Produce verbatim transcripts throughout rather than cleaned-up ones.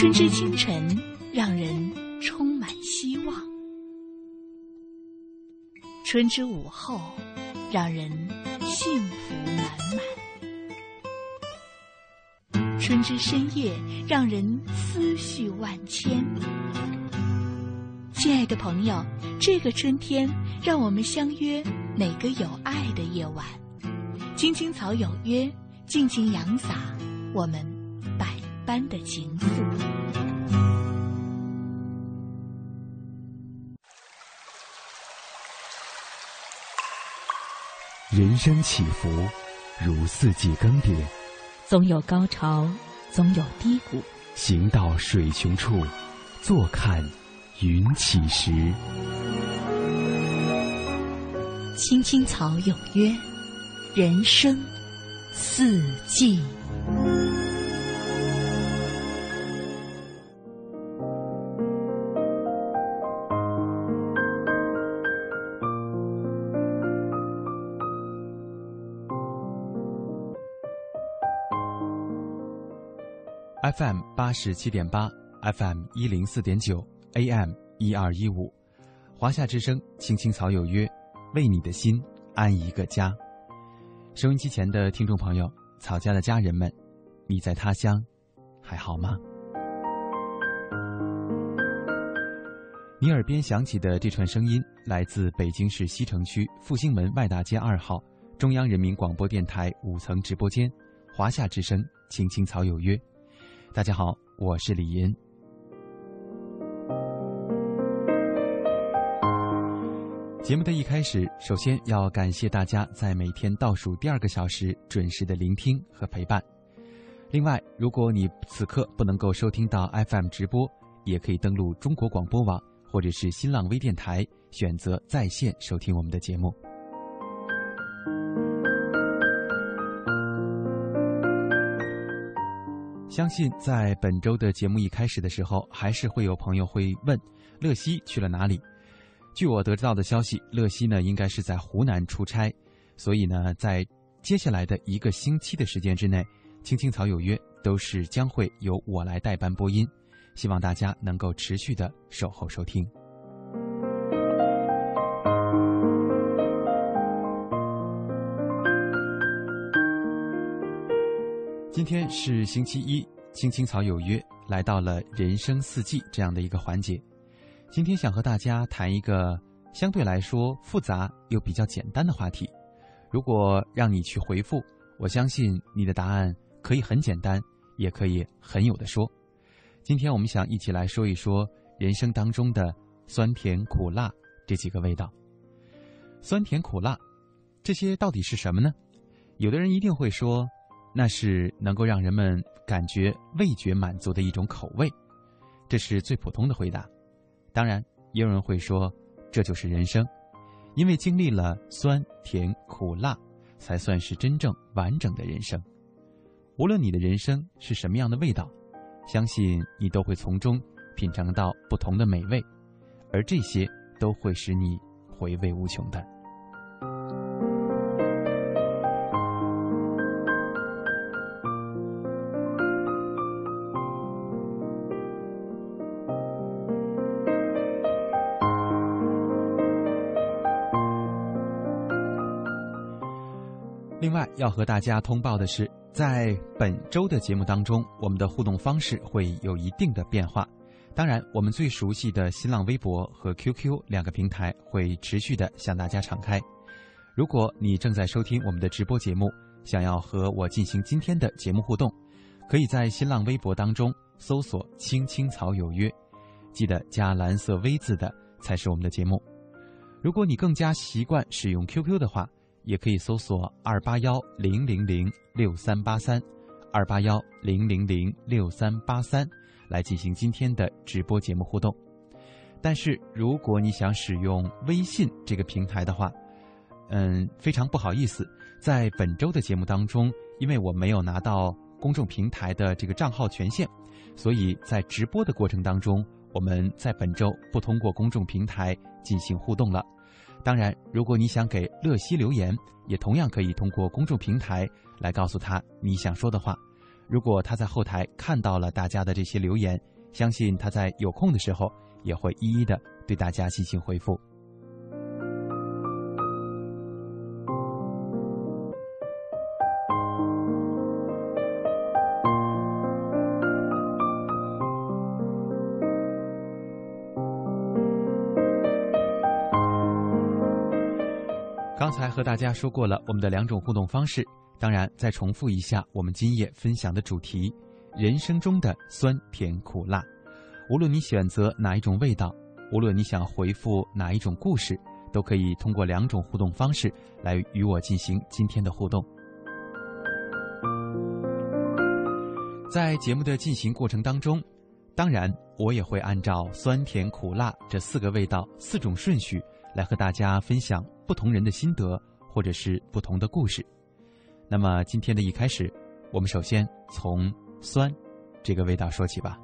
春之清晨让人充满希望，春之午后让人幸福满满，春之深夜让人思绪万千。亲爱的朋友，这个春天让我们相约每个有爱的夜晚。青青草有约，尽情扬洒我们百般的情愫。人生起伏如四季更迭，总有高潮，总有低谷。行到水穷处，坐看云起时。青青草有约，人生四季。F M 八十七点八 ，F M 一零四点九 ，A M 一二一五，华夏之声，青青草有约，为你的心安一个家。收音机前的听众朋友，草家的家人们，你在他乡还好吗？你耳边响起的这串声音，来自北京市西城区复兴门外大街二号中央人民广播电台五层直播间，华夏之声，青青草有约。大家好，我是李银。节目的一开始，首先要感谢大家在每天倒数第二个小时准时的聆听和陪伴。另外，如果你此刻不能够收听到 F M 直播，也可以登录中国广播网或者是新浪微电台，选择在线收听我们的节目。相信在本周的节目一开始的时候，还是会有朋友会问乐西去了哪里。据我得到的消息，乐西呢应该是在湖南出差，所以呢在接下来的一个星期的时间之内，青青草有约都是将会由我来代班播音，希望大家能够持续的守候收听。今天是星期一，青青草有约来到了人生四季这样的一个环节。今天想和大家谈一个相对来说复杂又比较简单的话题，如果让你去回复，我相信你的答案可以很简单，也可以很有的说。今天我们想一起来说一说人生当中的酸甜苦辣这几个味道。酸甜苦辣这些到底是什么呢？有的人一定会说那是能够让人们感觉味觉满足的一种口味，这是最普通的回答。当然也有人会说这就是人生，因为经历了酸甜苦辣才算是真正完整的人生。无论你的人生是什么样的味道，相信你都会从中品尝到不同的美味，而这些都会使你回味无穷的。另外要和大家通报的是，在本周的节目当中，我们的互动方式会有一定的变化。当然我们最熟悉的新浪微博和 Q Q 两个平台会持续的向大家敞开。如果你正在收听我们的直播节目，想要和我进行今天的节目互动，可以在新浪微博当中搜索青青草有约，记得加蓝色 V 字的才是我们的节目。如果你更加习惯使用 Q Q 的话，也可以搜索二八幺零零零六三八三，二八幺零零零六三八三来进行今天的直播节目互动。但是如果你想使用微信这个平台的话，嗯，非常不好意思，在本周的节目当中，因为我没有拿到公众平台的这个账号权限，所以在直播的过程当中，我们在本周不通过公众平台进行互动了。当然如果你想给乐西留言，也同样可以通过公众平台来告诉他你想说的话，如果他在后台看到了大家的这些留言，相信他在有空的时候也会一一的对大家进行回复。刚才和大家说过了我们的两种互动方式，当然再重复一下我们今夜分享的主题，人生中的酸甜苦辣。无论你选择哪一种味道，无论你想回复哪一种故事，都可以通过两种互动方式来与我进行今天的互动。在节目的进行过程当中，当然我也会按照酸甜苦辣这四个味道四种顺序来和大家分享不同人的心得或者是不同的故事。那么今天的一开始，我们首先从酸这个味道说起吧。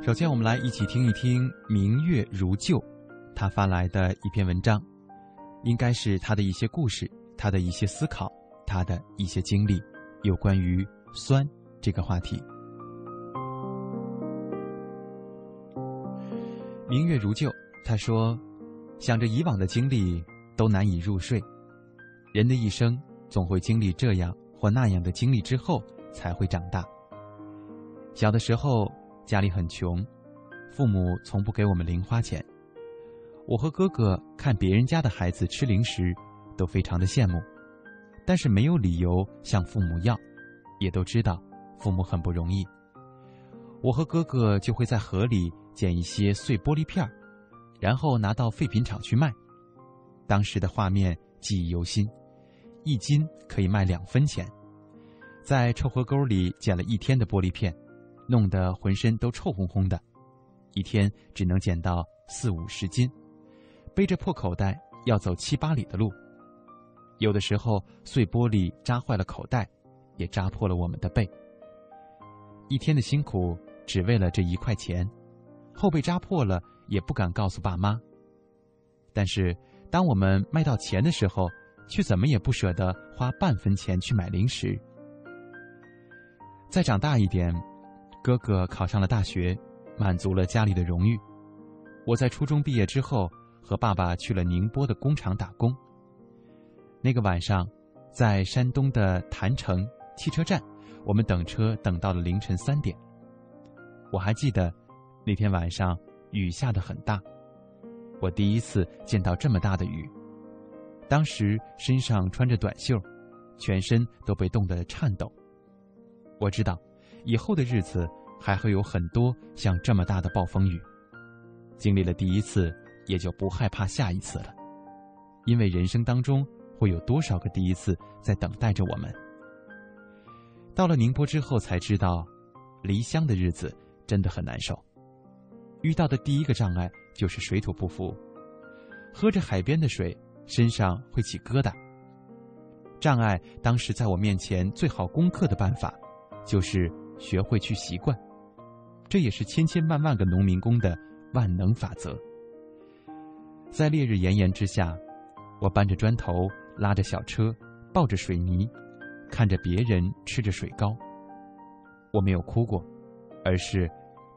首先我们来一起听一听明月如旧他发来的一篇文章，应该是他的一些故事，他的一些思考，他的一些经历，有关于酸这个话题。明月如旧，他说，想着以往的经历都难以入睡，人的一生总会经历这样或那样的经历之后才会长大。小的时候家里很穷，父母从不给我们零花钱，我和哥哥看别人家的孩子吃零食都非常的羡慕，但是没有理由向父母要，也都知道父母很不容易。我和哥哥就会在河里捡一些碎玻璃片，然后拿到废品厂去卖。当时的画面记忆犹新，一斤可以卖两分钱。在臭河沟里捡了一天的玻璃片，弄得浑身都臭烘烘的，一天只能捡到四五十斤，背着破口袋要走七八里的路。有的时候碎玻璃扎坏了口袋，也扎破了我们的背。一天的辛苦只为了这一块钱，后背扎破了也不敢告诉爸妈。但是当我们卖到钱的时候，却怎么也不舍得花半分钱去买零食。再长大一点，哥哥考上了大学，满足了家里的荣誉。我在初中毕业之后，和爸爸去了宁波的工厂打工。那个晚上，在山东的谭城汽车站，我们等车等到了凌晨三点。我还记得那天晚上雨下得很大，我第一次见到这么大的雨，当时身上穿着短袖，全身都被冻得颤抖。我知道以后的日子还会有很多像这么大的暴风雨，经历了第一次也就不害怕下一次了，因为人生当中会有多少个第一次在等待着我们。到了宁波之后才知道，离乡的日子真的很难受。遇到的第一个障碍就是水土不服，喝着海边的水，身上会起疙瘩。障碍当时在我面前最好攻克的办法，就是学会去习惯，这也是千千万万个农民工的万能法则。在烈日炎炎之下，我搬着砖头，拉着小车，抱着水泥，看着别人吃着水糕。我没有哭过，而是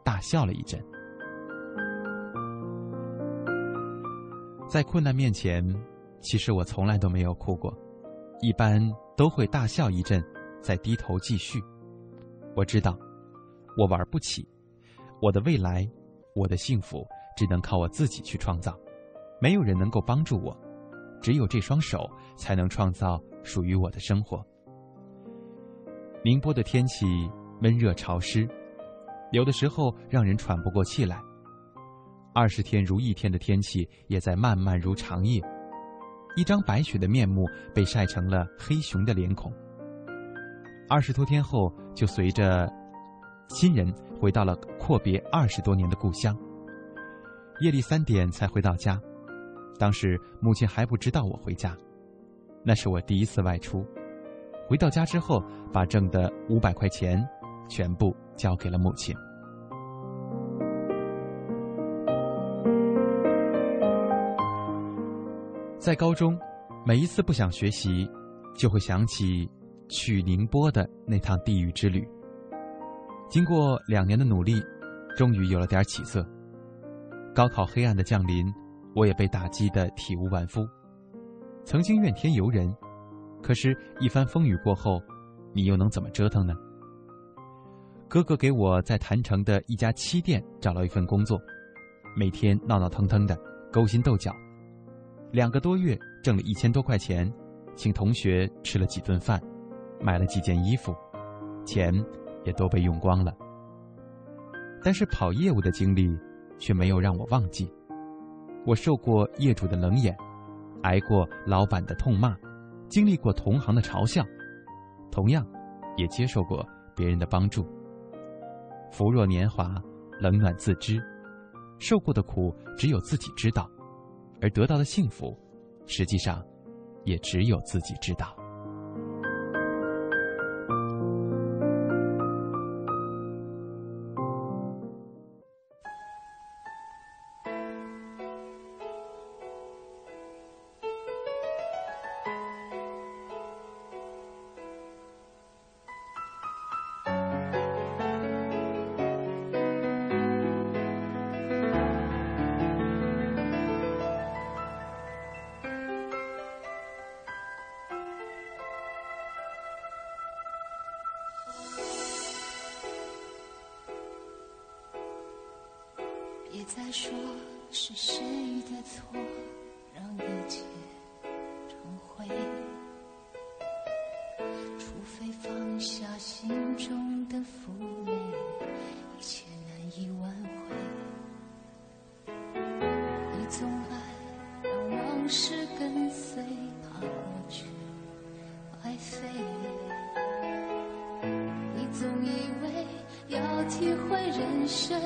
大笑了一阵。在困难面前，其实我从来都没有哭过，一般都会大笑一阵，再低头继续。我知道，我玩不起，我的未来，我的幸福，只能靠我自己去创造，没有人能够帮助我，只有这双手才能创造属于我的生活。宁波的天气闷热潮湿，有的时候让人喘不过气来。二十天如一天的天气也在漫漫如长夜，一张白雪的面目被晒成了黑熊的脸孔。二十多天后，就随着亲人回到了阔别二十多年的故乡。夜里三点才回到家，当时母亲还不知道我回家，那是我第一次外出。回到家之后，把挣的五百块钱全部交给了母亲。在高中，每一次不想学习，就会想起去宁波的那趟地狱之旅。经过两年的努力，终于有了点起色。高考黑暗的降临，我也被打击得体无完肤。曾经怨天尤人，可是一番风雨过后，你又能怎么折腾呢？哥哥给我在谭城的一家漆店找了一份工作，每天闹闹腾腾的，勾心斗角。两个多月挣了一千多块钱，请同学吃了几顿饭，买了几件衣服，钱也都被用光了。但是跑业务的经历却没有让我忘记。我受过业主的冷眼，挨过老板的痛骂，经历过同行的嘲笑，同样也接受过别人的帮助。扶弱年华，冷暖自知，受过的苦只有自己知道，而得到的幸福实际上也只有自己知道。别再说是谁的错，让一切成灰，除非放下心中的负累，一切难以挽回。你总爱让往事跟随，怕过去白费。你总以为要体会人生，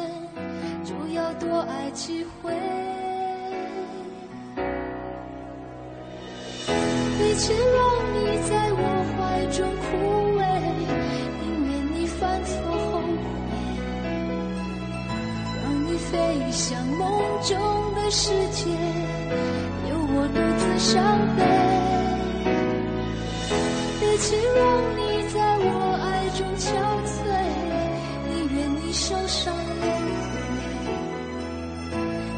就要多爱几回。与其让你在我怀中枯萎，宁愿你反复后悔。让你飞向梦中的世界，有我独自伤悲。与其让你在我爱中憔悴，受伤流泪，莫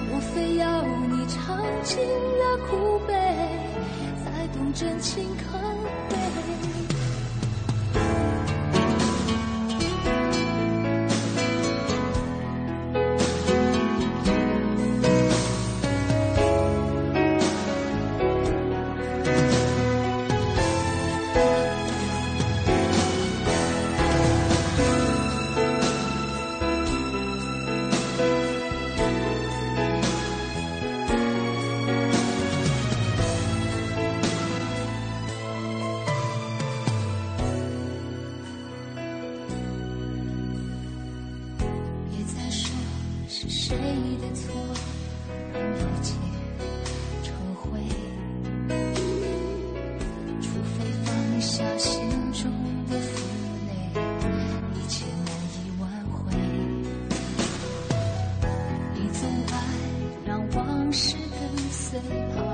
非要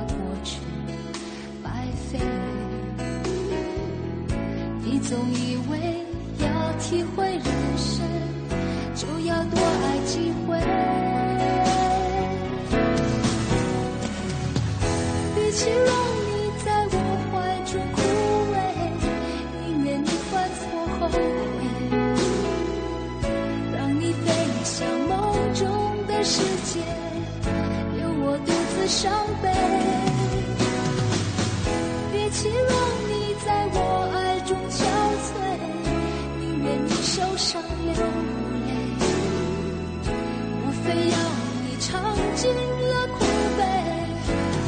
你尝尽了苦悲，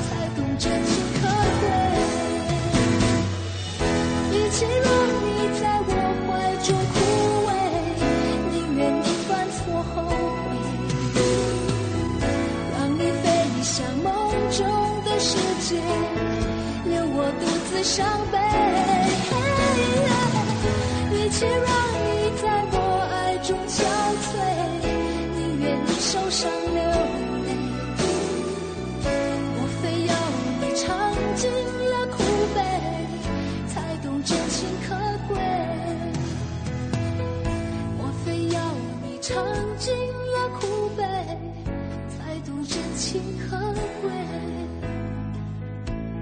才懂真情可悲。受伤流泪，莫非要你尝情可贵，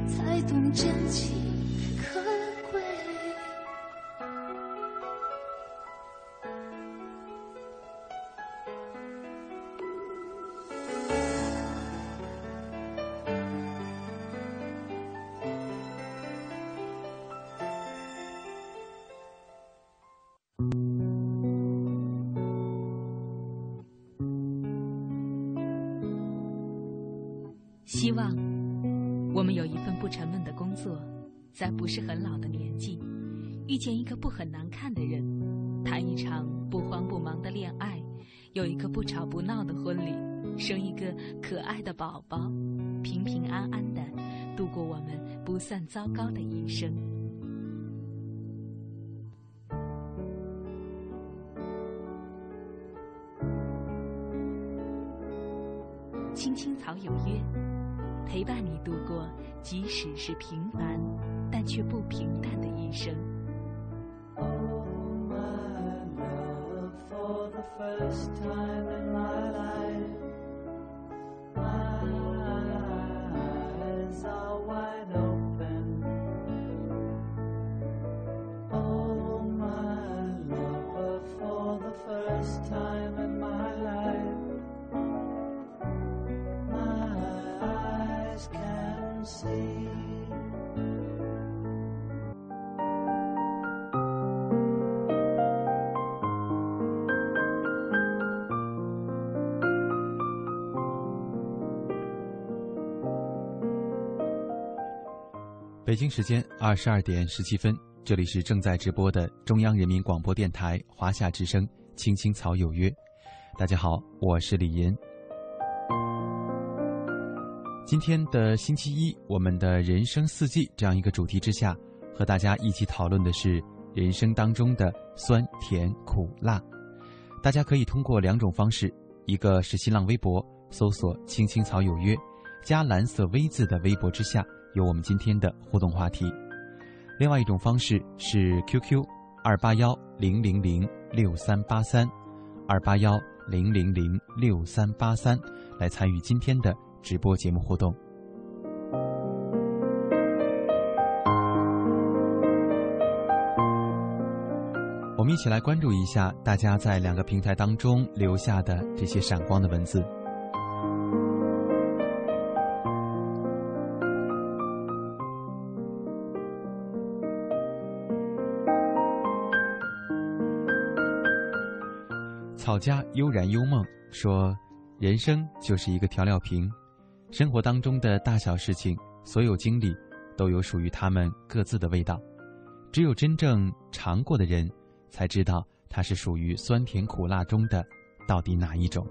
才懂真情可贵。希望我们有一份不沉闷的工作，在不是很老的年纪遇见一个不很难看的人，谈一场不慌不忙的恋爱，有一个不吵不闹的婚礼，生一个可爱的宝宝，平平安安地度过我们不算糟糕的一生。青青草有约，陪伴你度过即使是平凡但却不平淡的一生。 Oh my love, for the first time in my life, my eyes are wide open. Oh my lover, for the first time in my life, can see.北京时间二十二点十七分，这里是正在直播的中央人民广播电台华夏之声《青青草有约》。大家好，我是李银。今天的星期一，我们的人生四季这样一个主题之下，和大家一起讨论的是人生当中的酸甜苦辣。大家可以通过两种方式，一个是新浪微博搜索“青青草有约”，加蓝色 V 字的微博之下有我们今天的互动话题；另外一种方式是 Q Q 二八幺零零零六三八三，二八幺零零零六三八三来参与今天的直播节目互动。我们一起来关注一下大家在两个平台当中留下的这些闪光的文字。草家悠然幽梦说，人生就是一个调料瓶，生活当中的大小事情，所有经历都有属于他们各自的味道，只有真正尝过的人才知道它是属于酸甜苦辣中的到底哪一种。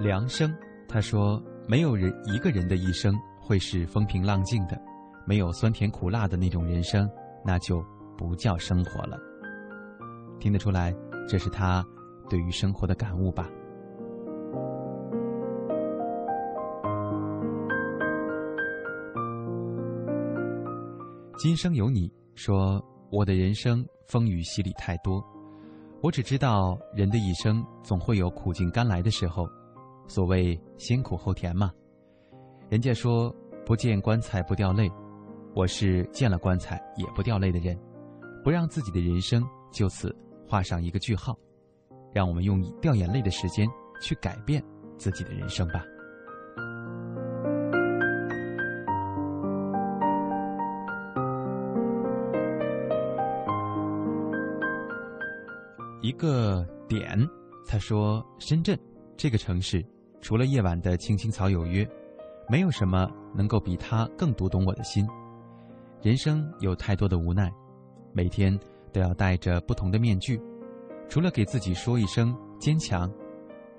梁生他说，没有人一个人的一生会是风平浪静的，没有酸甜苦辣的那种人生，那就不叫生活了。听得出来，这是他对于生活的感悟吧。今生有你说，我的人生风雨洗礼太多，我只知道人的一生总会有苦尽甘来的时候，所谓先苦后甜嘛。人家说不见棺材不掉泪，我是见了棺材也不掉泪的人，不让自己的人生就此画上一个句号，让我们用掉眼泪的时间去改变自己的人生吧。一个点他说，深圳这个城市除了夜晚的青青草有约，没有什么能够比它更读懂我的心。人生有太多的无奈，每天都要戴着不同的面具，除了给自己说一声坚强，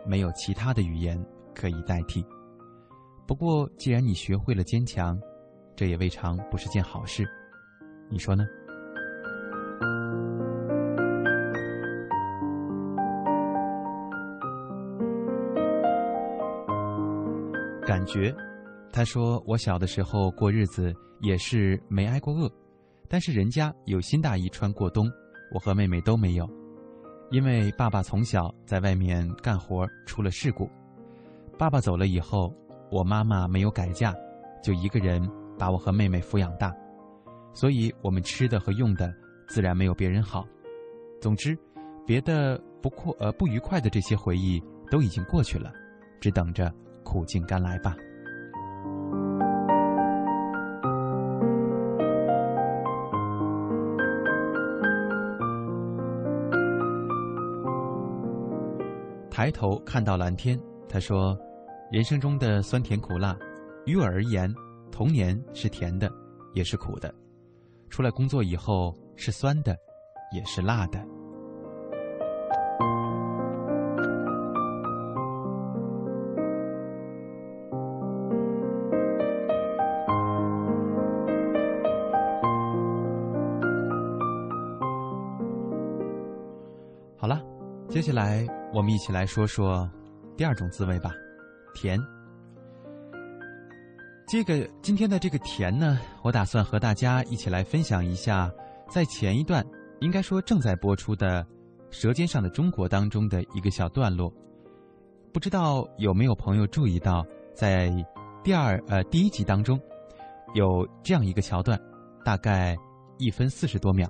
没有其他的语言可以代替。不过既然你学会了坚强，这也未尝不是件好事，你说呢？感觉。他说我小的时候过日子也是没挨过饿，但是人家有新大衣穿过冬，我和妹妹都没有，因为爸爸从小在外面干活出了事故。爸爸走了以后，我妈妈没有改嫁，就一个人把我和妹妹抚养大，所以我们吃的和用的自然没有别人好。总之别的不过呃不愉快的这些回忆都已经过去了，只等着苦尽甘来吧。抬头看到蓝天，他说人生中的酸甜苦辣，于我而言，童年是甜的也是苦的，出来工作以后是酸的也是辣的。好了，接下来我们一起来说说第二种滋味吧，甜。这个今天的这个甜呢，我打算和大家一起来分享一下，在前一段应该说正在播出的《舌尖上的中国》当中的一个小段落。不知道有没有朋友注意到，在第二呃第一集当中有这样一个桥段，大概一分四十多秒，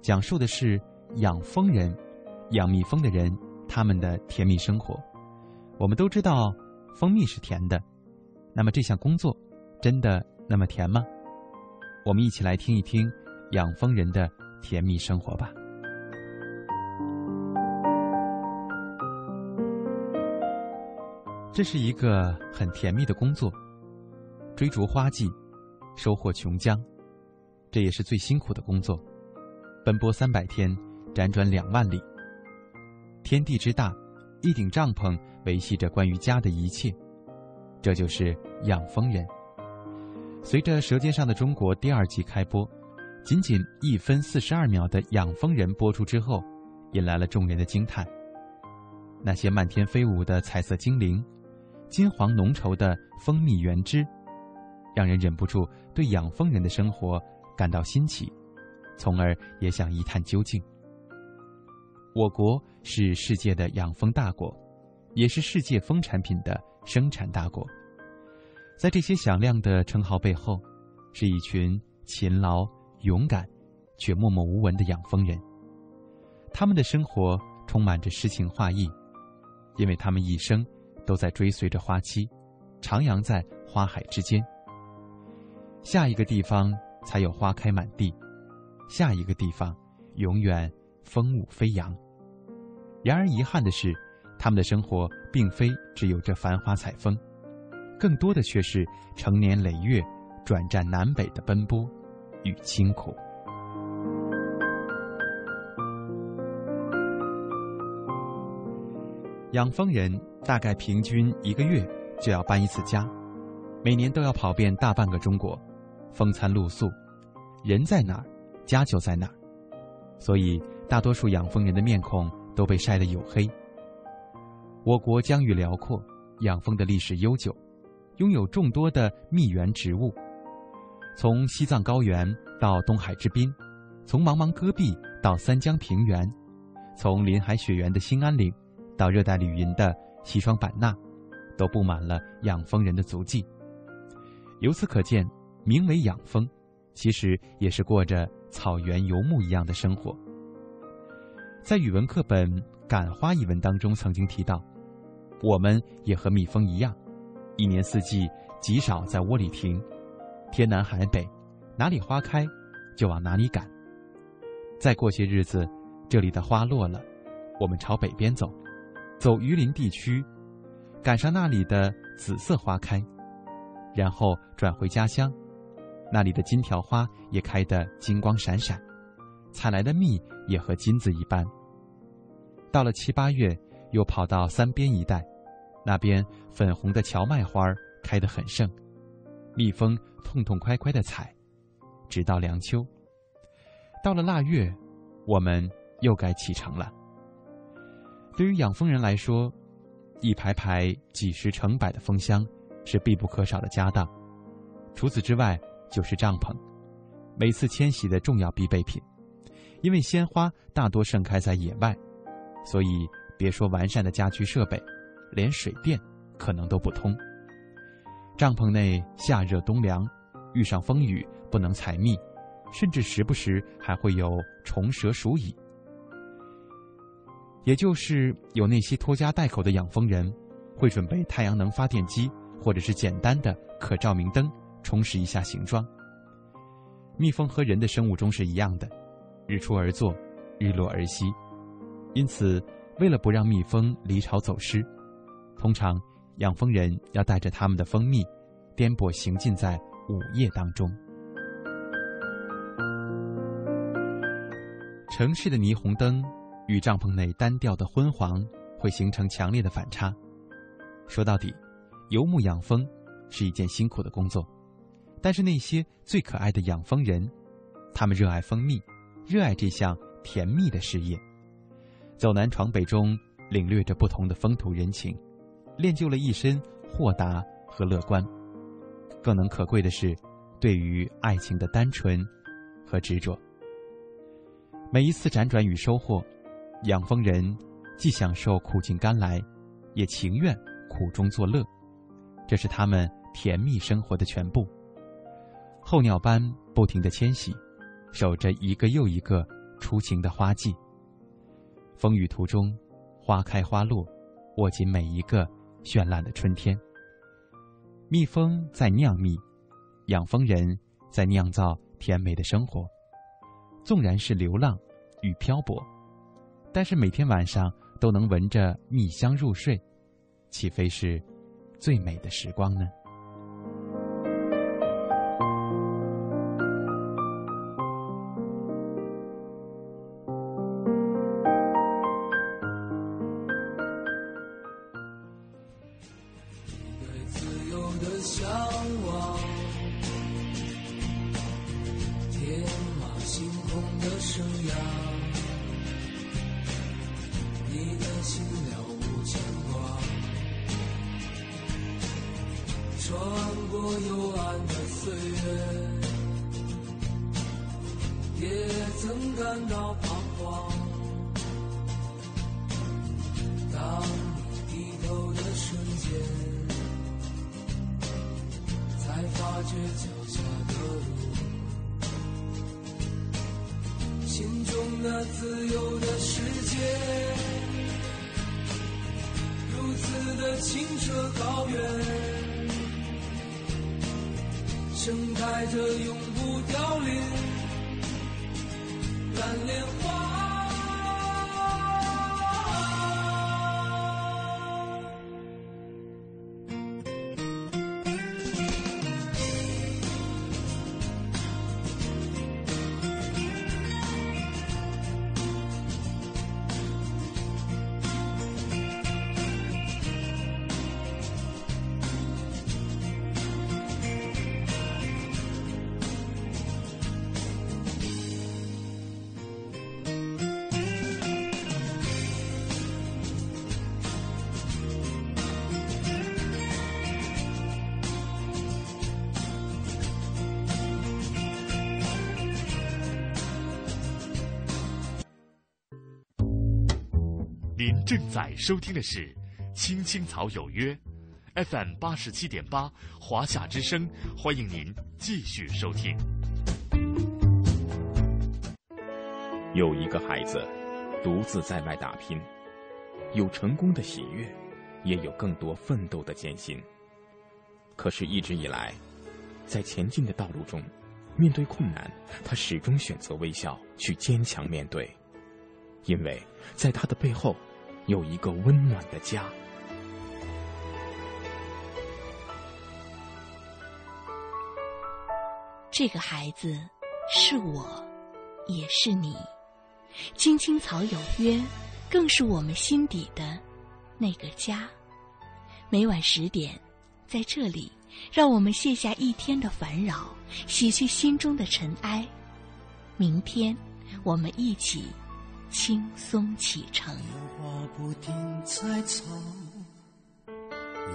讲述的是养蜂人养蜜蜂的人他们的甜蜜生活。我们都知道蜂蜜是甜的，那么这项工作真的那么甜吗？我们一起来听一听养蜂人的甜蜜生活吧。这是一个很甜蜜的工作，追逐花季，收获琼浆，这也是最辛苦的工作，奔波三百天，辗转两万里。天地之大，一顶帐篷维系着关于家的一切，这就是养蜂人。随着《舌尖上的中国》第二集开播，仅仅一分四十二秒的养蜂人播出之后，引来了众人的惊叹。那些漫天飞舞的彩色精灵，金黄浓稠的蜂蜜原汁，让人忍不住对养蜂人的生活感到新奇，从而也想一探究竟。我国是世界的养蜂大国，也是世界蜂产品的生产大国。在这些响亮的称号背后，是一群勤劳、勇敢，却默默无闻的养蜂人。他们的生活充满着诗情画意，因为他们一生都在追随着花期，徜徉在花海之间。下一个地方才有花开满地，下一个地方永远风舞飞扬。然而遗憾的是，他们的生活并非只有这繁花采风，更多的却是成年累月转战南北的奔波与辛苦。养蜂人大概平均一个月就要搬一次家，每年都要跑遍大半个中国，风餐露宿，人在哪儿，家就在哪儿。所以大多数养蜂人的面孔都被晒得黝黑。我国疆域辽阔，养蜂的历史悠久，拥有众多的蜜源植物，从西藏高原到东海之滨，从茫茫戈壁到三江平原，从林海雪原的兴安岭到热带雨林的西双版纳，都布满了养蜂人的足迹。由此可见，名为养蜂，其实也是过着草原游牧一样的生活。在语文课本《感花》一文当中曾经提到，我们也和蜜蜂一样，一年四季极少在窝里停，天南海北，哪里花开就往哪里赶。再过些日子，这里的花落了，我们朝北边走，走榆林地区，赶上那里的紫色花开，然后转回家乡，那里的金条花也开得金光闪闪，采来的蜜也和金子一般。到了七八月，又跑到三边一带，那边粉红的荞麦花开得很盛，蜜蜂痛痛快快地采，直到凉秋。到了腊月，我们又该启程了。对于养蜂人来说，一排排几十成百的蜂箱是必不可少的家当。除此之外，就是帐篷，每次迁徙的重要必备品。因为鲜花大多盛开在野外，所以别说完善的家居设备，连水电可能都不通。帐篷内夏热冬凉，遇上风雨不能采蜜，甚至时不时还会有虫蛇鼠蚁。也就是有那些拖家带口的养蜂人，会准备太阳能发电机或者是简单的可照明灯，充实一下行装。蜜蜂和人的生物钟是一样的，日出而作，日落而息。因此，为了不让蜜蜂离巢走失，通常养蜂人要带着他们的蜂蜜，颠簸行进在午夜当中。城市的霓虹灯与帐篷内单调的昏黄会形成强烈的反差。说到底，游牧养蜂是一件辛苦的工作，但是那些最可爱的养蜂人，他们热爱蜂蜜，热爱这项甜蜜的事业，走南闯北中领略着不同的风土人情，练就了一身豁达和乐观。更能可贵的是，对于爱情的单纯和执着。每一次辗转与收获，养蜂人既享受苦尽甘来，也情愿苦中作乐，这是他们甜蜜生活的全部。候鸟般不停地迁徙，守着一个又一个出情的花季。风雨途中，花开花落，握紧每一个绚烂的春天。蜜蜂在酿蜜，养蜂人在酿造甜美的生活。纵然是流浪与漂泊，但是每天晚上都能闻着蜜香入睡，岂非是最美的时光呢？您正在收听的是《青青草有约》F M 八十七点八华夏之声，欢迎您继续收听。有一个孩子独自在外打拼，有成功的喜悦，也有更多奋斗的艰辛。可是，一直以来，在前进的道路中，面对困难，他始终选择微笑，去坚强面对，因为在他的背后。有一个温暖的家。这个孩子是我，也是你。青青草有约，更是我们心底的那个家。每晚十点，在这里，让我们卸下一天的烦扰，洗去心中的尘埃。明天，我们一起轻松启程。电话不停在吵，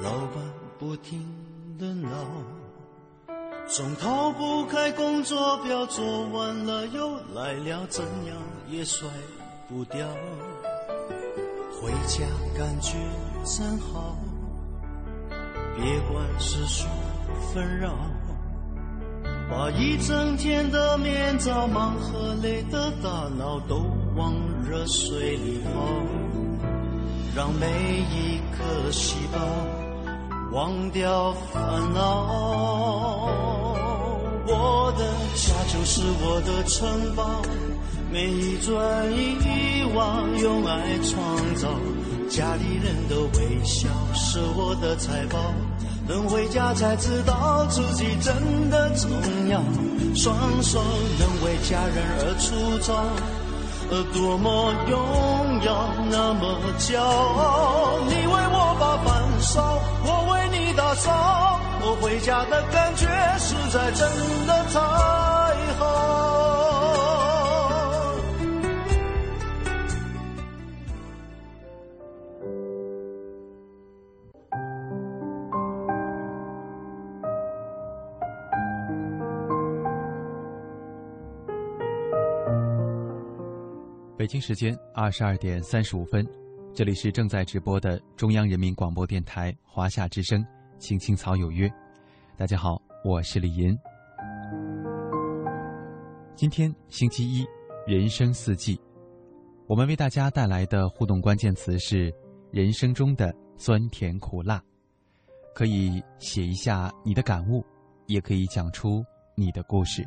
老板不停的老，总逃不开工作表，做完了又来了，怎样也甩不掉。回家感觉真好，别管世俗纷扰，把一整天的面罩、忙和累的大脑都往热水里泡，让每一个细胞忘掉烦恼。我的家就是我的城堡，每一转一望用爱创造，家里人的微笑是我的财宝，能回家才知道自己真的重要，双手能为家人而出招，而多么荣耀那么骄傲，你为我把饭烧，我为你打扫，我回家的感觉实在真的太好。北京时间二十二点三十五分，这里是正在直播的中央人民广播电台华夏之声。青青草有约，大家好，我是李银。今天星期一，人生四季，我们为大家带来的互动关键词是人生中的酸甜苦辣，可以写一下你的感悟，也可以讲出你的故事，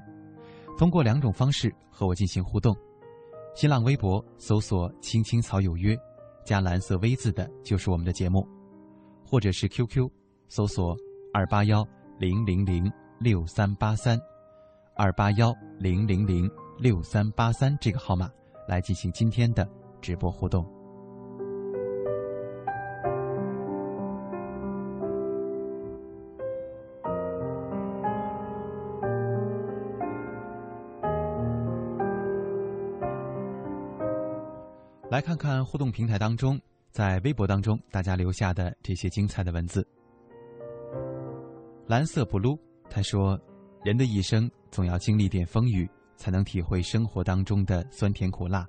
通过两种方式和我进行互动。新浪微博搜索青青草有约，加蓝色 V 字的就是我们的节目，或者是 Q Q搜索二八幺零零零六三八三，二八幺零零零六三八三这个号码来进行今天的直播互动。来看看互动平台当中，在微博当中大家留下的这些精彩的文字。蓝色 blue 他说，人的一生总要经历点风雨，才能体会生活当中的酸甜苦辣，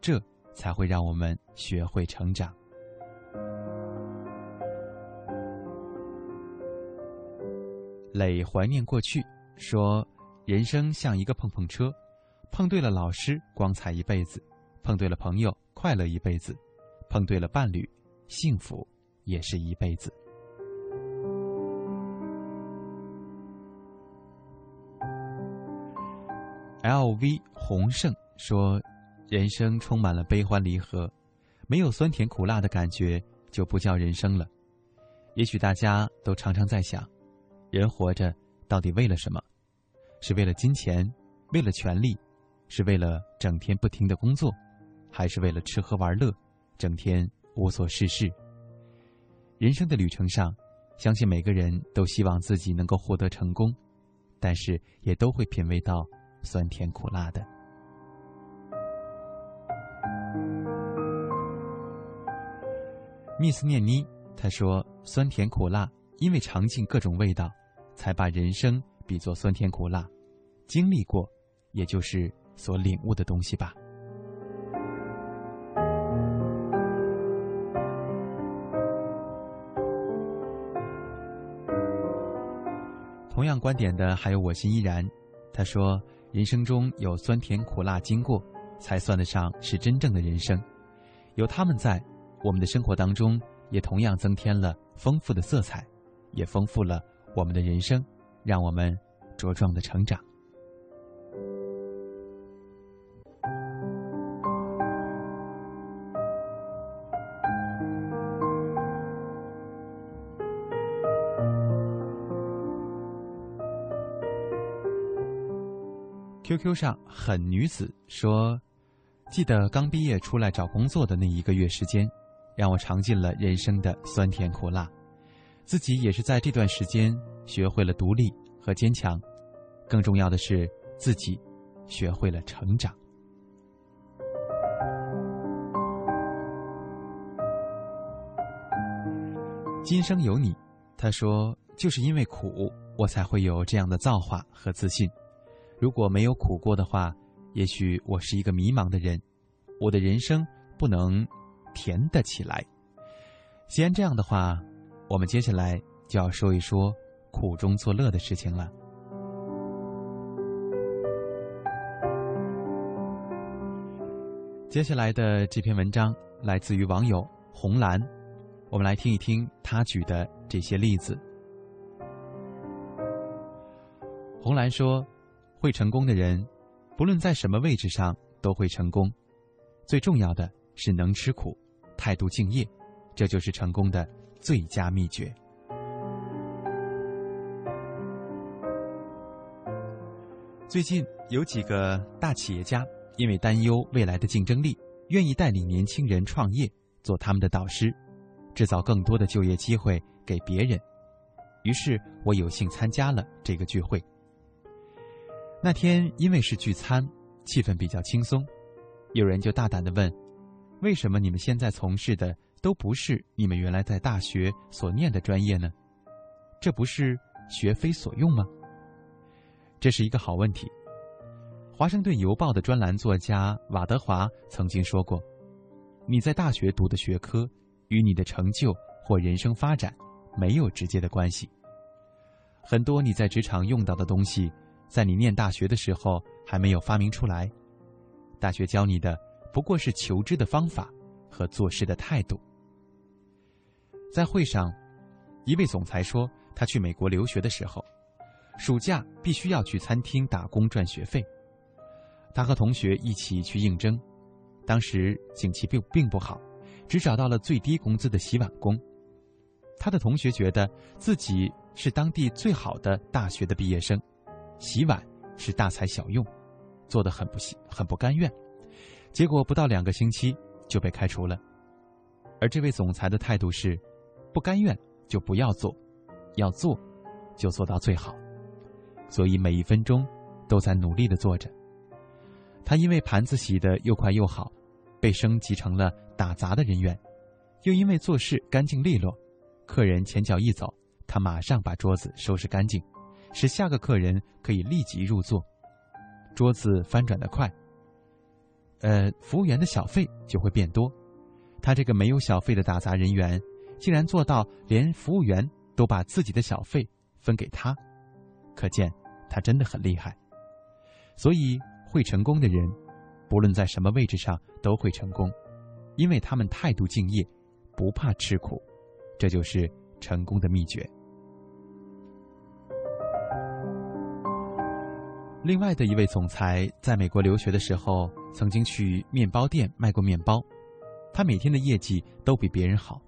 这才会让我们学会成长。磊怀念过去说，人生像一个碰碰车，碰对了老师光彩一辈子，碰对了朋友快乐一辈子，碰对了伴侣幸福也是一辈子。L V 洪胜说，人生充满了悲欢离合，没有酸甜苦辣的感觉就不叫人生了。也许大家都常常在想，人活着到底为了什么？是为了金钱？为了权力？是为了整天不停的工作？还是为了吃喝玩乐，整天无所事事？人生的旅程上，相信每个人都希望自己能够获得成功，但是也都会品味到酸甜苦辣的。Miss 念妮她说，酸甜苦辣，因为尝尽各种味道，才把人生比作酸甜苦辣，经历过也就是所领悟的东西吧。同样观点的还有我心依然，她说，人生中有酸甜苦辣经过，才算得上是真正的人生。有他们在，我们的生活当中也同样增添了丰富的色彩，也丰富了我们的人生，让我们茁壮的成长。Q Q 上狠女子说，记得刚毕业出来找工作的那一个月时间，让我尝尽了人生的酸甜苦辣，自己也是在这段时间学会了独立和坚强，更重要的是自己学会了成长。今生有你他说，就是因为苦，我才会有这样的造化和自信。如果没有苦过的话，也许我是一个迷茫的人，我的人生不能甜得起来。既然这样的话，我们接下来就要说一说苦中作乐的事情了。接下来的这篇文章来自于网友红蓝，我们来听一听他举的这些例子。红蓝说，会成功的人不论在什么位置上都会成功，最重要的是能吃苦，态度敬业，这就是成功的最佳秘诀。最近有几个大企业家因为担忧未来的竞争力，愿意带领年轻人创业，做他们的导师，制造更多的就业机会给别人。于是我有幸参加了这个聚会。那天因为是聚餐，气氛比较轻松，有人就大胆地问，为什么你们现在从事的都不是你们原来在大学所念的专业呢？这不是学非所用吗？这是一个好问题。华盛顿邮报的专栏作家瓦德华曾经说过，你在大学读的学科与你的成就或人生发展没有直接的关系。很多你在职场用到的东西，在你念大学的时候还没有发明出来，大学教你的不过是求知的方法和做事的态度。在会上，一位总裁说，他去美国留学的时候，暑假必须要去餐厅打工赚学费。他和同学一起去应征，当时景气并并不好，只找到了最低工资的洗碗工。他的同学觉得自己是当地最好的大学的毕业生，洗碗是大材小用，做得很不很不甘愿，结果不到两个星期就被开除了。而这位总裁的态度是，不甘愿就不要做，要做就做到最好，所以每一分钟都在努力地做着。他因为盘子洗得又快又好，被升级成了打杂的人员，又因为做事干净利落，客人前脚一走，他马上把桌子收拾干净，使下个客人可以立即入座，桌子翻转得快，呃，服务员的小费就会变多。他这个没有小费的打杂人员，竟然做到连服务员都把自己的小费分给他，可见他真的很厉害。所以，会成功的人，不论在什么位置上都会成功，因为他们态度敬业，不怕吃苦，这就是成功的秘诀。另外的一位总裁在美国留学的时候，曾经去面包店卖过面包，他每天的业绩都比别人好，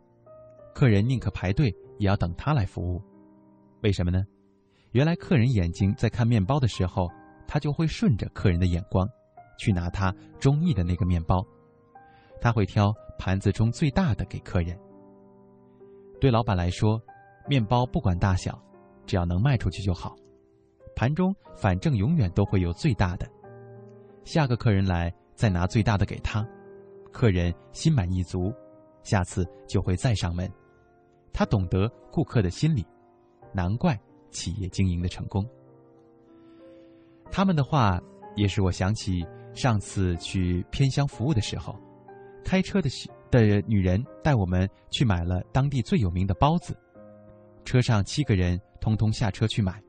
客人宁可排队也要等他来服务。为什么呢？原来客人眼睛在看面包的时候，他就会顺着客人的眼光去拿他中意的那个面包，他会挑盘子中最大的给客人。对老板来说，面包不管大小，只要能卖出去就好，盘中反正永远都会有最大的，下个客人来再拿最大的给他，客人心满意足，下次就会再上门。他懂得顾客的心理，难怪企业经营的成功。他们的话也使我想起上次去偏乡服务的时候，开车的的女人带我们去买了当地最有名的包子，车上七个人通通下车去买。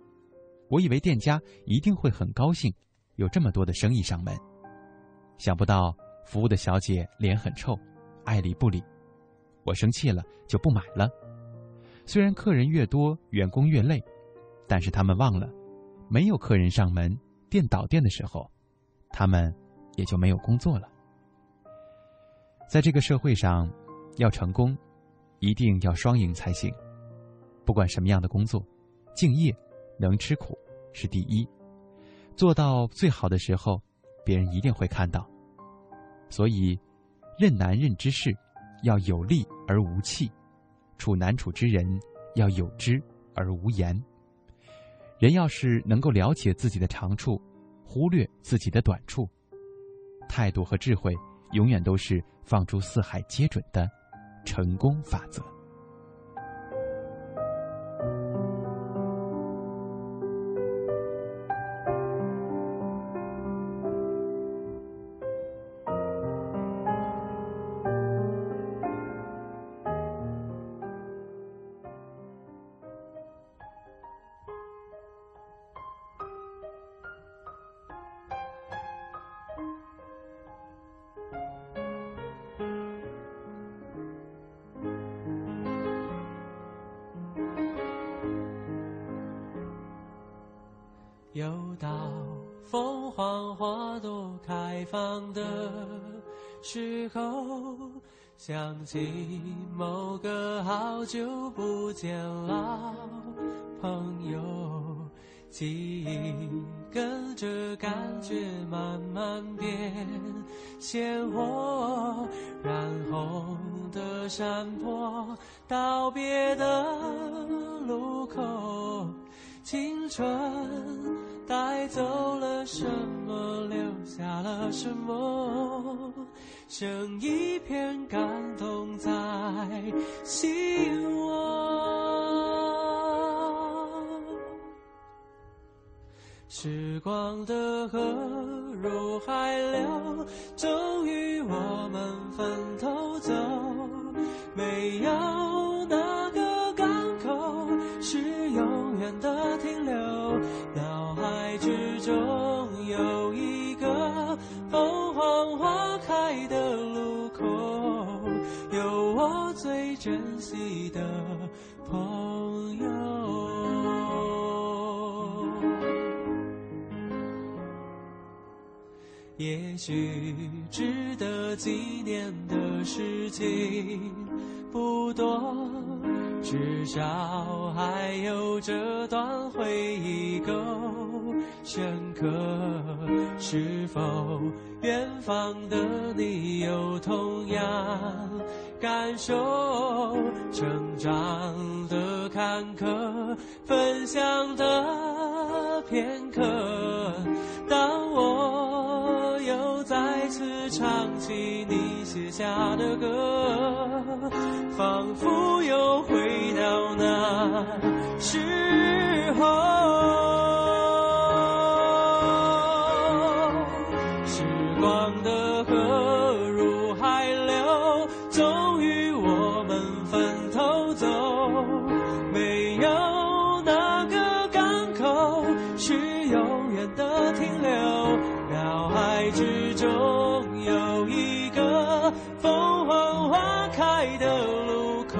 我以为店家一定会很高兴，有这么多的生意上门，想不到服务的小姐脸很臭，爱理不理，我生气了就不买了。虽然客人越多员工越累，但是他们忘了，没有客人上门，店倒店的时候，他们也就没有工作了。在这个社会上，要成功一定要双赢才行，不管什么样的工作，敬业能吃苦是第一，做到最好的时候，别人一定会看到。所以任难任之事要有力而无气，处难处之人要有知而无言。人要是能够了解自己的长处，忽略自己的短处，态度和智慧永远都是放诸四海皆准的成功法则。又到凤凰花朵开放的时候，想起某个好久不见老朋友，记忆跟着感觉慢慢变鲜活，染红的山坡，道别的路口，青春带走了什么，留下了什么，剩一片感动在心窝。时光的河入海流，终于我们分头走，没有那个港口是永远的停留，脑海之中有一个凤凰花开的路口，有我最珍惜的朋友。也许值得纪念的事情不多，至少还有这段回忆够深刻。是否远方的你有同样感受？成长的坎坷，分享的片刻。当我又再次唱起你写下的歌，仿佛又回到那时候。时光的河入海流，终于我们分头走，没有哪个港口是永远的停留，脑海之中有一个凤凰花开的路口，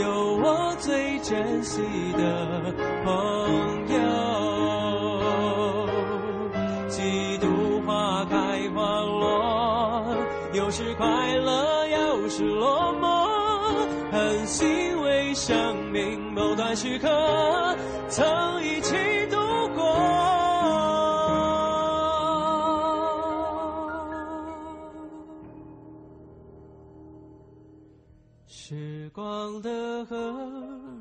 有我最珍惜的朋友。几度花开花落，有时快乐，有时落寞，很欣慰生命某段时刻曾一起度过。时光的河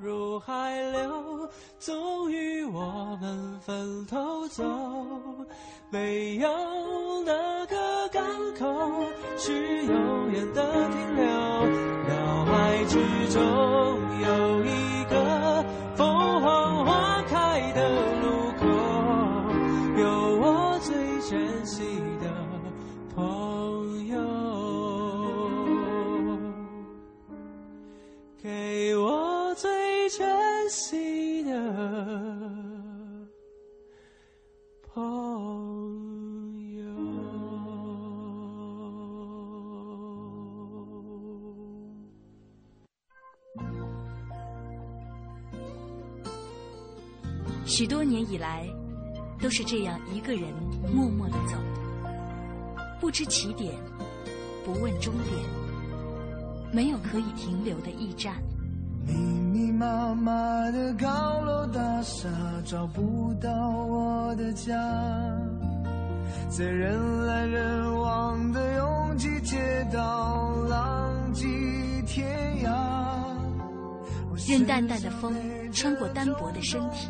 入海流，终于我们分头走，没有哪个港口是永远的停留，脑海之中有一个凤凰花开的路口，有我最珍惜的朋友，给我最珍惜的朋友。许多年以来，都是这样一个人默默地走，不知起点，不问终点，没有可以停留的驿站。密密麻麻的高楼大厦，找不到我的家，在人来人往的拥挤街道，浪迹天涯。任淡淡的风穿过单薄的身体，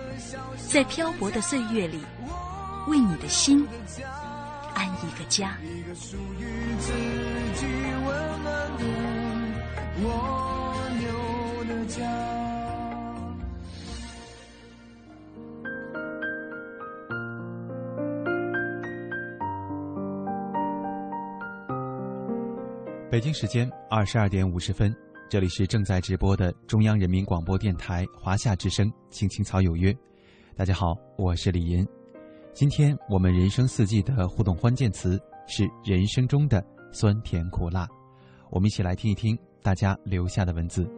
在漂泊的岁月里，为你的心安一个家。一个属于自己温暖的蜗牛的家。北京时间二十二点五十分，这里是正在直播的中央人民广播电台华夏之声《青青草有约》。大家好，我是李银。今天我们人生四季的互动关键词是人生中的酸甜苦辣，我们一起来听一听大家留下的文字。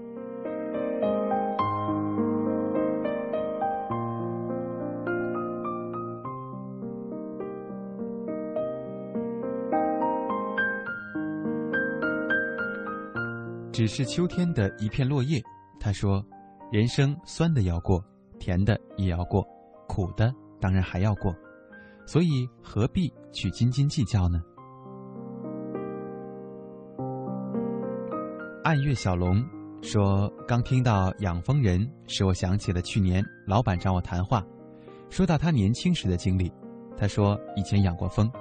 只是秋天的一片落叶，他说，人生酸的要过，甜的也要过，苦的当然还要过，所以何必去斤斤计较呢？暗月小龙说，刚听到养蜂人，使我想起了去年老板找我谈话，说到他年轻时的经历。他说以前养过蜂，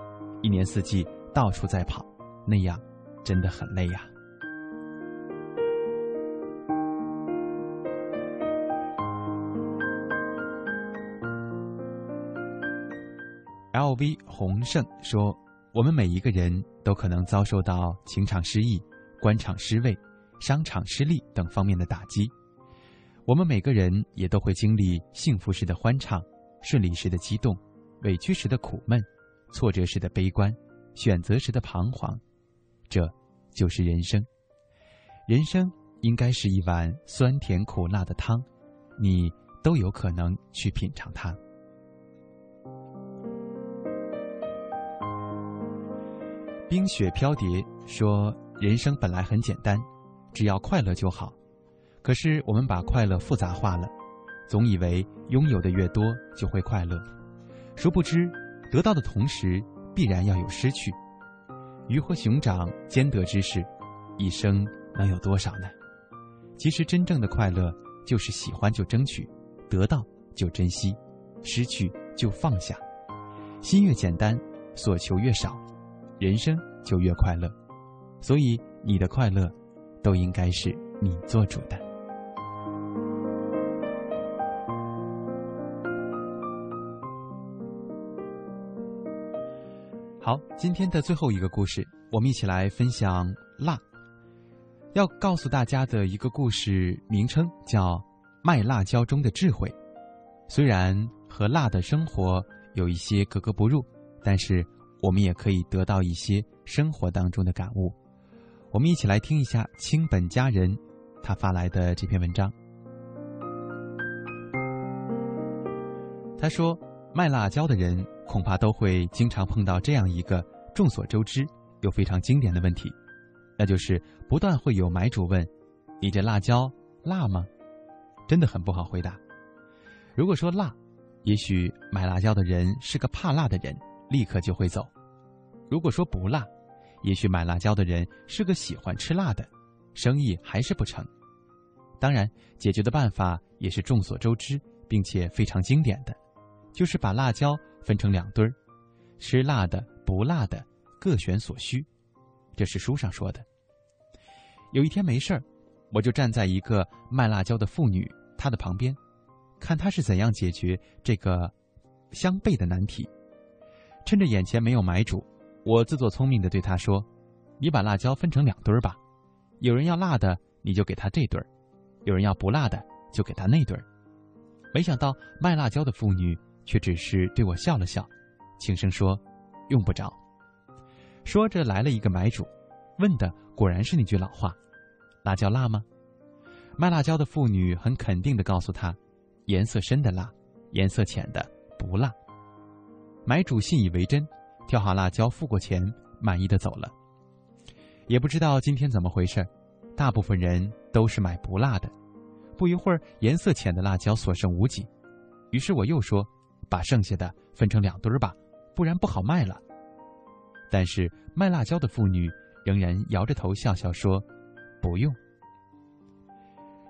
一年四季到处在跑，那样真的很累呀、啊。L V 洪胜说，我们每一个人都可能遭受到情场失意、官场失位、商场失利等方面的打击，我们每个人也都会经历幸福时的欢畅、顺利时的激动、委屈时的苦闷、挫折时的悲观、选择时的彷徨，这就是人生。人生应该是一碗酸甜苦辣的汤，你都有可能去品尝它。冰雪飘蝶说，人生本来很简单，只要快乐就好，可是我们把快乐复杂化了，总以为拥有的越多就会快乐，殊不知得到的同时必然要有失去，鱼和熊掌兼得之事，一生能有多少呢？其实真正的快乐就是喜欢就争取，得到就珍惜，失去就放下，心越简单，所求越少，人生就越快乐，所以你的快乐都应该是你做主的。好，今天的最后一个故事，我们一起来分享辣。要告诉大家的一个故事名称叫《卖辣椒中的智慧》。虽然和辣的生活有一些格格不入，但是我们也可以得到一些生活当中的感悟。我们一起来听一下清本佳人他发来的这篇文章。他说，卖辣椒的人恐怕都会经常碰到这样一个众所周知又非常经典的问题，那就是不断会有买主问，你这辣椒辣吗？真的很不好回答。如果说辣，也许买辣椒的人是个怕辣的人，立刻就会走。如果说不辣，也许买辣椒的人是个喜欢吃辣的，生意还是不成。当然，解决的办法也是众所周知并且非常经典的，就是把辣椒分成两堆儿，吃辣的不辣的各选所需。这是书上说的。有一天没事儿，我就站在一个卖辣椒的妇女她的旁边，看她是怎样解决这个相悖的难题。趁着眼前没有买主，我自作聪明地对他说，你把辣椒分成两堆吧，有人要辣的你就给他这堆，有人要不辣的就给他那堆。没想到卖辣椒的妇女却只是对我笑了笑，轻声说，用不着。说着来了一个买主，问的果然是那句老话，辣椒辣吗？卖辣椒的妇女很肯定地告诉他，颜色深的辣，颜色浅的不辣。买主信以为真，挑好辣椒付过钱，满意的走了。也不知道今天怎么回事，大部分人都是买不辣的。不一会儿，颜色浅的辣椒所剩无几，于是我又说，把剩下的分成两堆吧，不然不好卖了。但是卖辣椒的妇女仍然摇着头笑笑说，不用。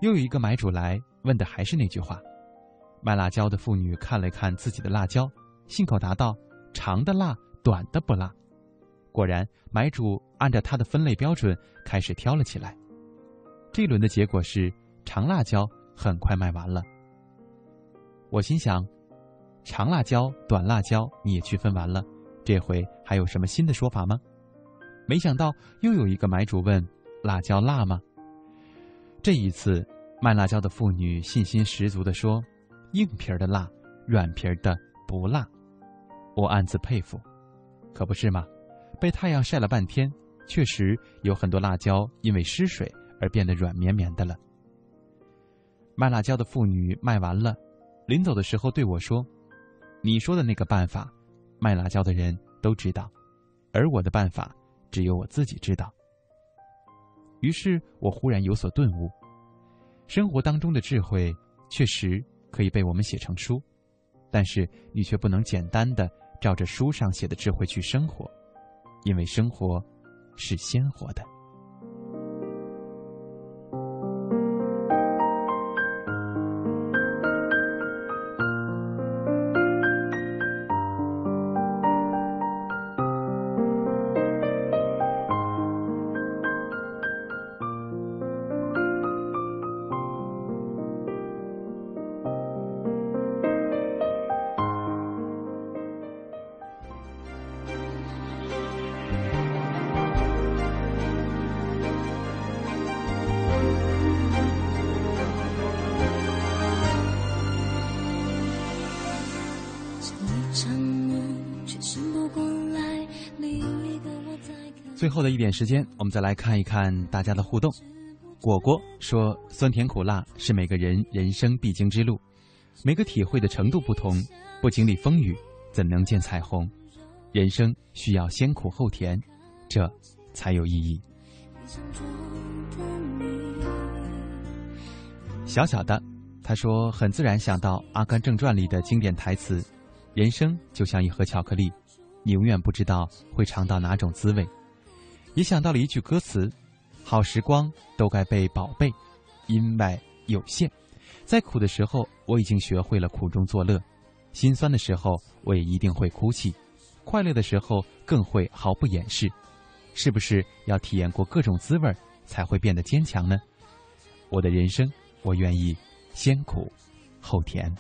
又有一个买主来，问的还是那句话。卖辣椒的妇女看了看自己的辣椒，信口答道，长的辣，短的不辣。果然买主按照他的分类标准开始挑了起来。这一轮的结果是长辣椒很快卖完了。我心想，长辣椒短辣椒你也区分完了，这回还有什么新的说法吗？没想到又有一个买主问：“辣椒辣吗？”这一次，卖辣椒的妇女信心十足地说：“硬皮的辣，软皮的不辣。”我暗自佩服，可不是吗？被太阳晒了半天，确实有很多辣椒因为失水而变得软绵绵的了。卖辣椒的妇女卖完了，临走的时候对我说：“你说的那个办法，卖辣椒的人都知道，而我的办法只有我自己知道。”于是我忽然有所顿悟，生活当中的智慧确实可以被我们写成书，但是你却不能简单的照着书上写的智慧去生活，因为生活是鲜活的。最后的一点时间，我们再来看一看大家的互动。果果说，酸甜苦辣是每个人人生必经之路，每个体会的程度不同，不经历风雨怎能见彩虹，人生需要先苦后甜，这才有意义。小小的他说，很自然想到《阿甘正传》里的经典台词，人生就像一盒巧克力，你永远不知道会尝到哪种滋味。也想到了一句歌词，好时光都该被宝贝，因为有限，在苦的时候我已经学会了苦中作乐，心酸的时候我也一定会哭泣，快乐的时候更会毫不掩饰，是不是要体验过各种滋味才会变得坚强呢？我的人生我愿意先苦后甜。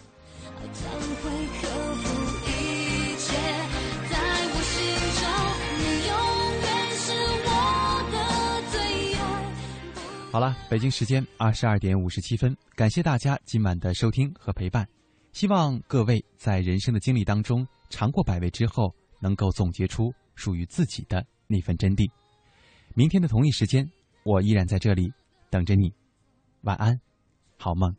好了，北京时间二十二点五十七分，感谢大家今晚的收听和陪伴。希望各位在人生的经历当中，尝过百味之后，能够总结出属于自己的那份真谛。明天的同一时间，我依然在这里等着你。晚安，好梦。